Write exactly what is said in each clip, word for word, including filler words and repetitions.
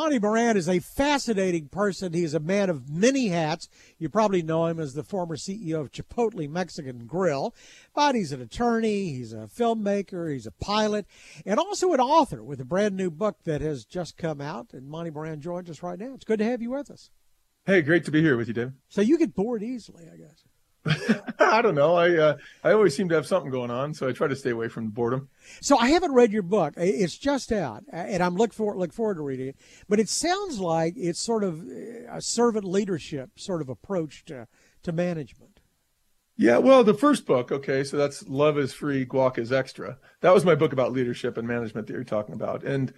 Monty Moran is a fascinating person. He's a man of many hats. You probably know him as the former C E O of Chipotle Mexican Grill, but he's an attorney, he's a filmmaker, he's a pilot, and also an author with a brand new book that has just come out. And Monty Moran joins us right now. It's good to have you with us. Hey, great to be here with you, David. So you get bored easily, I guess. I don't know. I uh, I always seem to have something going on, so I try to stay away from boredom. So I haven't read your book. It's just out, and I'm look for look forward to reading it. But it sounds like it's sort of a servant leadership sort of approach to to management. Yeah. Well, the first book, okay, so that's Love is Free, Guac is Extra. That was my book about leadership and management that you're talking about, and.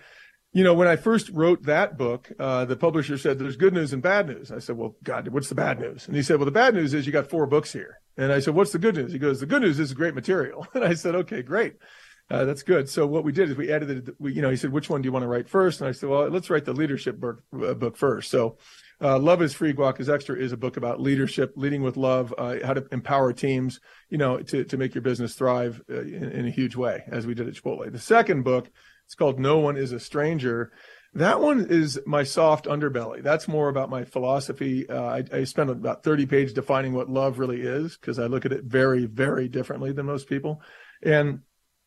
You know, when I first wrote that book, uh, the publisher said, there's good news and bad news. I said, well, God, what's the bad news? And he said, well, the bad news is you got four books here. And I said, what's the good news? He goes, the good news is great material. And I said, okay, great. Uh, that's good. So what we did is we edited, we, you know, he said, which one do you want to write first? And I said, well, let's write the leadership book, uh, book first. So uh, Love is Free, Guac is Extra is a book about leadership, leading with love, uh, how to empower teams, you know, to, to make your business thrive uh, in, in a huge way, as we did at Chipotle. The second book, it's called No One is a Stranger. That one is my soft underbelly. That's more about my philosophy. Uh, I, I spent about thirty pages defining what love really is, because I look at it very, very differently than most people. And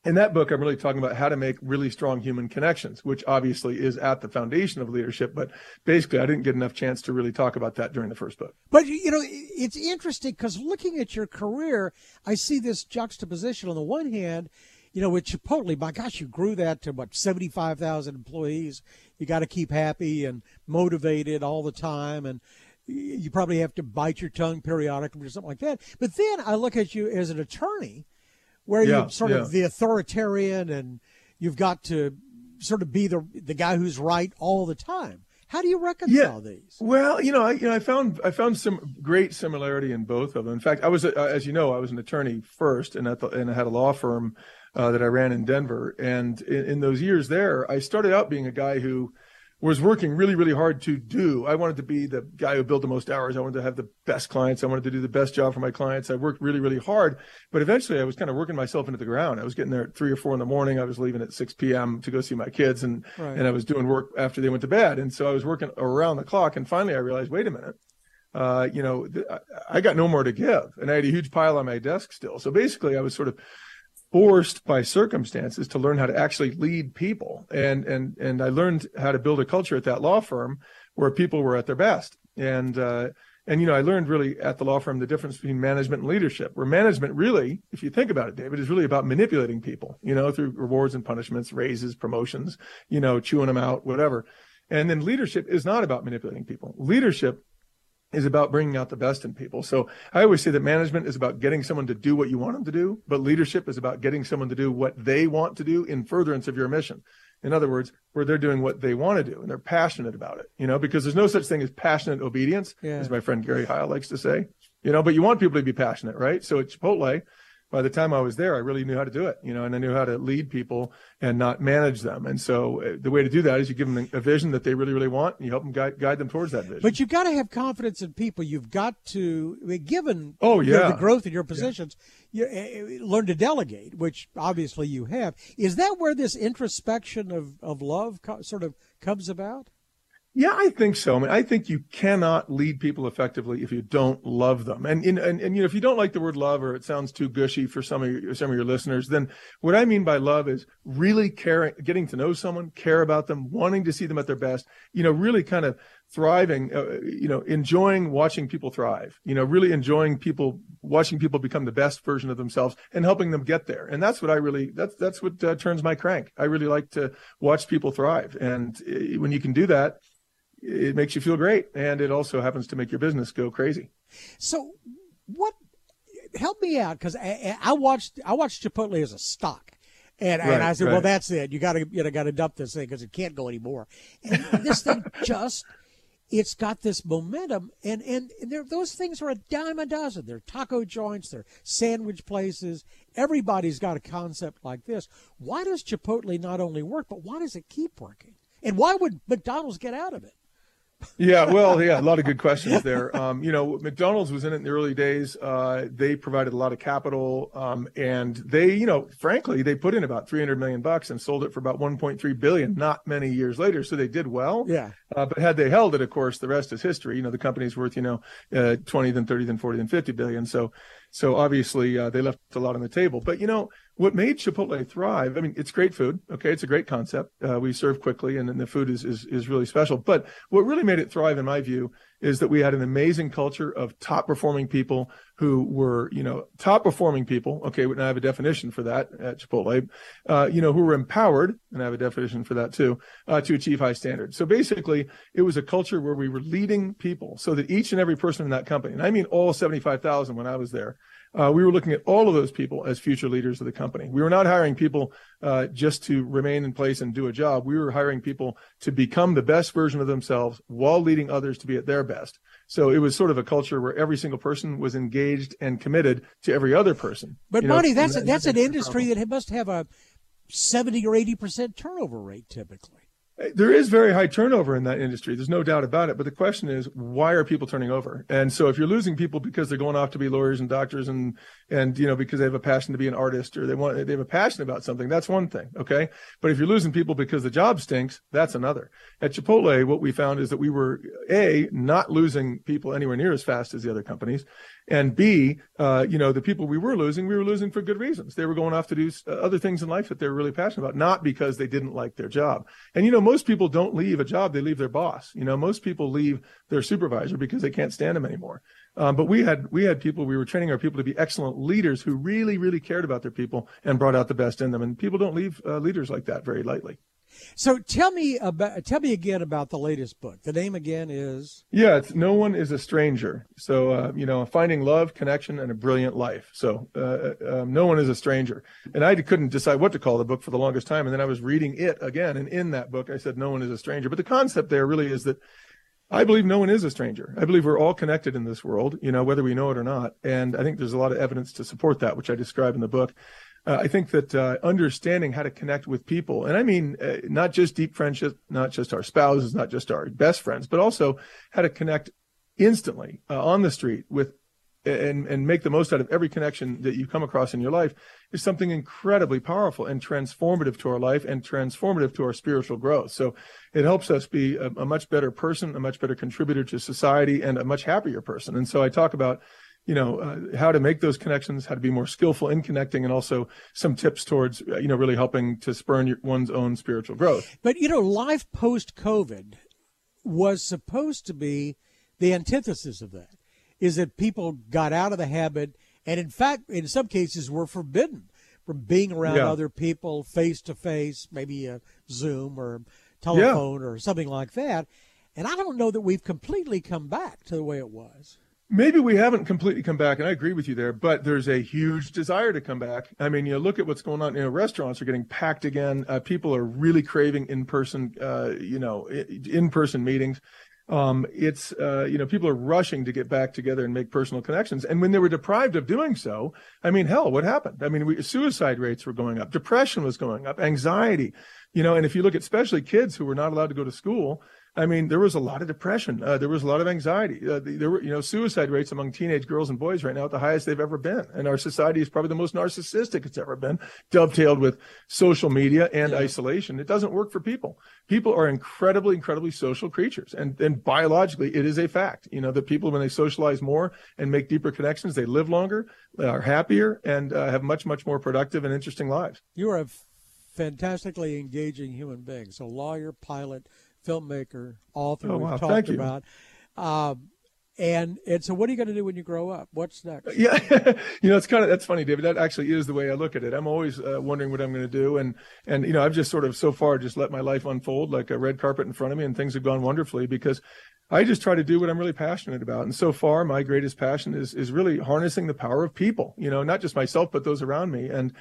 in that book, I'm really talking about how to make really strong human connections, which obviously is at the foundation of leadership. But basically, I didn't get enough chance to really talk about that during the first book. But, you know, it's interesting because looking at your career, I see this juxtaposition. On the one hand, you know, with Chipotle, my gosh, you grew that to, what, seventy-five thousand employees. You got to keep happy and motivated all the time. And you probably have to bite your tongue periodically or something like that. But then I look at you as an attorney where yeah, you're sort yeah. of the authoritarian and you've got to sort of be the the guy who's right all the time. How do you reconcile yeah. these? Well, you know, I, you know, I found I found some great similarity in both of them. In fact, I was, a, as you know, I was an attorney first, and at the, and I had a law firm Uh, that I ran in Denver. And in, in those years there, I started out being a guy who was working really, really hard to do. I wanted to be the guy who billed the most hours. I wanted to have the best clients. I wanted to do the best job for my clients. I worked really, really hard. But eventually I was kind of working myself into the ground. I was getting there at three or four in the morning. I was leaving at six p.m. to go see my kids. And, right. and I was doing work after they went to bed. And so I was working around the clock. And finally I realized, wait a minute. Uh, you know, th- I got no more to give. And I had a huge pile on my desk still. So basically I was sort of forced by circumstances to learn how to actually lead people. And, and, and I learned how to build a culture at that law firm where people were at their best. And, uh, and, you know, I learned really at the law firm, the difference between management and leadership, where management really, if you think about it, David, is really about manipulating people, you know, through rewards and punishments, raises, promotions, you know, chewing them out, whatever. And then leadership is not about manipulating people. Leadership is about bringing out the best in people. So I always say that management is about getting someone to do what you want them to do, but leadership is about getting someone to do what they want to do in furtherance of your mission. In other words, where they're doing what they want to do and they're passionate about it, you know, because there's no such thing as passionate obedience, yeah. as my friend Gary Heil likes to say, you know, but you want people to be passionate, right? So at Chipotle, by the time I was there, I really knew how to do it, you know, and I knew how to lead people and not manage them. And so the way to do that is you give them a vision that they really, really want, and you help them guide, guide them towards that vision. But you've got to have confidence in people. You've got to, I mean, given oh, yeah. you know, the growth in your positions, yeah. you uh, learn to delegate, which obviously you have. Is that where this introspection of, of love co- sort of comes about? Yeah, I think so. I mean, I think you cannot lead people effectively if you don't love them. And, and, and, and you know, if you don't like the word love, or it sounds too gushy for some of your, some of your listeners, then what I mean by love is really caring, getting to know someone, care about them, wanting to see them at their best, you know, really kind of thriving, uh, you know, enjoying watching people thrive, you know, really enjoying people, watching people become the best version of themselves and helping them get there. And that's what I really, that's, that's what uh, turns my crank. I really like to watch people thrive. And uh, when you can do that, it makes you feel great. And it also happens to make your business go crazy. So what, help me out. Cause I, I watched, I watched Chipotle as a stock. And, right, and I said, right. well, that's it. You gotta, you know, gotta dump this thing cause it can't go anymore. And this thing just, it's got this momentum, and, and there, those things are a dime a dozen. They're taco joints, they're sandwich places. Everybody's got a concept like this. Why does Chipotle not only work, but why does it keep working? And why would McDonald's get out of it? Yeah, well, yeah, a lot of good questions there. Um, you know, McDonald's was in it in the early days. Uh, they provided a lot of capital, um, and they, you know, frankly, they put in about three hundred million bucks and sold it for about one point three billion. Not many years later, so they did well. Yeah. Uh, but had they held it, of course, the rest is history. You know, the company's worth, you know, uh, twenty, then thirty, then forty, then fifty billion. So, so obviously, uh, they left a lot on the table. But you know, what made Chipotle thrive, I mean, it's great food, okay? It's a great concept. Uh, we serve quickly, and, and the food is, is is really special. But what really made it thrive, in my view, is that we had an amazing culture of top-performing people who were, you know, top-performing people, okay, and I have a definition for that at Chipotle, uh, you know, who were empowered, and I have a definition for that too, uh, to achieve high standards. So basically, it was a culture where we were leading people so that each and every person in that company, and I mean all seventy-five thousand when I was there, Uh, we were looking at all of those people as future leaders of the company. We were not hiring people uh, just to remain in place and do a job. We were hiring people to become the best version of themselves while leading others to be at their best. So it was sort of a culture where every single person was engaged and committed to every other person. But you know, Monty, that's, that, that's an industry that must have a seventy or eighty percent turnover rate typically. There is very high turnover in that industry. There's no doubt about it. But the question is, why are people turning over? And so if you're losing people because they're going off to be lawyers and doctors and, and, you know, because they have a passion to be an artist or they want, they have a passion about something, that's one thing. Okay. But if you're losing people because the job stinks, that's another. At Chipotle, what we found is that we were A, not losing people anywhere near as fast as the other companies. And B, uh, you know, the people we were losing, we were losing for good reasons. They were going off to do other things in life that they were really passionate about, not because they didn't like their job. And, you know, most people don't leave a job. They leave their boss. You know, most people leave their supervisor because they can't stand him anymore. Um, but we had we had people, we were training our people to be excellent leaders who really, really cared about their people and brought out the best in them. And people don't leave uh, leaders like that very lightly. So tell me about, tell me again about the latest book. The name again is? Yeah, it's No One is a Stranger. So, uh, you know, finding love, connection, and a brilliant life. So uh, um, No One is a Stranger. And I couldn't decide what to call the book for the longest time. And then I was reading it again. And in that book, I said, No One is a Stranger. But the concept there really is that I believe no one is a stranger. I believe we're all connected in this world, you know, whether we know it or not. And I think there's a lot of evidence to support that, which I describe in the book. Uh, I think that uh, understanding how to connect with people, and I mean, uh, not just deep friendships, not just our spouses, not just our best friends, but also how to connect instantly uh, on the street with and and make the most out of every connection that you come across in your life is something incredibly powerful and transformative to our life and transformative to our spiritual growth. So it helps us be a, a much better person, a much better contributor to society, and a much happier person. And so I talk about you know, uh, how to make those connections, how to be more skillful in connecting, and also some tips towards, you know, really helping to spur your, one's own spiritual growth. But, you know, life post-COVID was supposed to be the antithesis of that, is that people got out of the habit and, in fact, in some cases were forbidden from being around yeah. other people face-to-face, maybe a Zoom or telephone yeah. or something like that. And I don't know that we've completely come back to the way it was. Maybe we haven't completely come back, and I agree with you there, but there's a huge desire to come back. I mean, you know, look at what's going on. You know, restaurants are getting packed again. Uh, people are really craving in-person, uh, you know, in-person meetings. Um, it's, uh, you know, people are rushing to get back together and make personal connections. And when they were deprived of doing so, I mean, hell, what happened? I mean, we, suicide rates were going up. Depression was going up, anxiety, you know, and if you look at especially kids who were not allowed to go to school, I mean, there was a lot of depression. Uh, there was a lot of anxiety. Uh, there were, you know, suicide rates among teenage girls and boys right now at the highest they've ever been. And our society is probably the most narcissistic it's ever been, dovetailed with social media and yeah. isolation. It doesn't work for people. People are incredibly, incredibly social creatures. And, and biologically, it is a fact, you know, that people, when they socialize more and make deeper connections, they live longer, are happier, and uh, have much, much more productive and interesting lives. You are a fantastically engaging human being. So lawyer, pilot, filmmaker, author, oh, we've wow. talked about. Um, and, and so what are you going to do when you grow up? What's next? Yeah, you know, it's kind of, that's funny, David. That actually is the way I look at it. I'm always uh, wondering what I'm going to do. And, and, you know, I've just sort of so far just let my life unfold like a red carpet in front of me, and things have gone wonderfully because I just try to do what I'm really passionate about. And so far, my greatest passion is is really harnessing the power of people, you know, not just myself, but those around me. And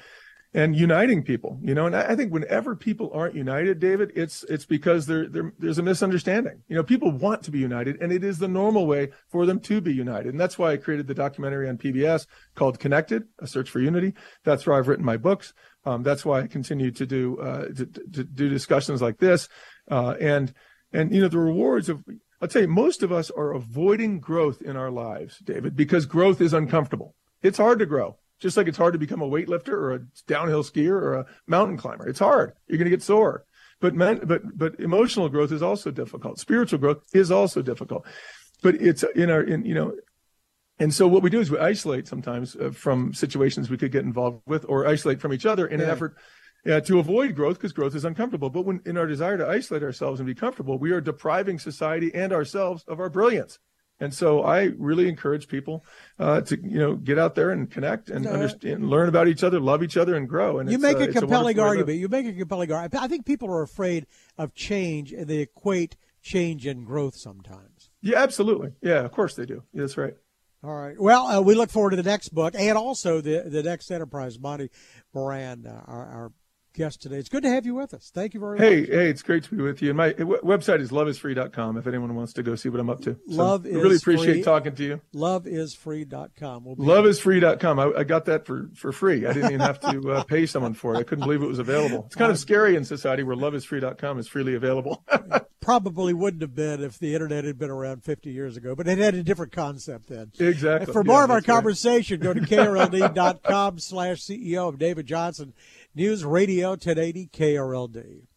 And uniting people, you know, and I think whenever people aren't united, David, it's it's because there there's a misunderstanding. You know, people want to be united, and it is the normal way for them to be united. And that's why I created the documentary on P B S called Connected, A Search for Unity. That's where I've written my books. Um, that's why I continue to do uh, to, to do discussions like this. Uh, and and you know, the rewards of I'll tell you, most of us are avoiding growth in our lives, David, because growth is uncomfortable. It's hard to grow, just like it's hard to become a weightlifter or a downhill skier or a mountain climber. It's hard. You're going to get sore. But, men, but but emotional growth is also difficult. Spiritual growth is also difficult. But it's in our, in, you know, and so what we do is we isolate sometimes uh, from situations we could get involved with, or isolate from each other in yeah. an effort uh, to avoid growth, because growth is uncomfortable. But when in our desire to isolate ourselves and be comfortable, we are depriving society and ourselves of our brilliance. And so I really encourage people uh, to, you know, get out there and connect and no, understand, and learn about each other, love each other, and grow. And you, it's, make uh, it's a compelling argument. You make a compelling argument. I think people are afraid of change, and they equate change and growth sometimes. Yeah, absolutely. Yeah, of course they do. Yeah, that's right. All right. Well, uh, we look forward to the next book and also the, the next enterprise. Monty Moran, uh, our, our guest today. It's good to have you with us. Thank you very hey, much. Hey, hey, it's great to be with you. And my w- website is love is free dot com if anyone wants to go see what I'm up to. So Love is Free. I really appreciate free. talking to you. love is free dot com. We'll love is free dot com. I, I got that for, for free. I didn't even have to uh, pay someone for it. I couldn't believe it was available. It's kind of scary in society where love is free dot com is freely available. Probably wouldn't have been if the internet had been around fifty years ago, but it had a different concept then. Exactly. And for yeah, more of our right. conversation, go to K R L D dot com slash C E O of David Johnson. News Radio ten eighty K R L D.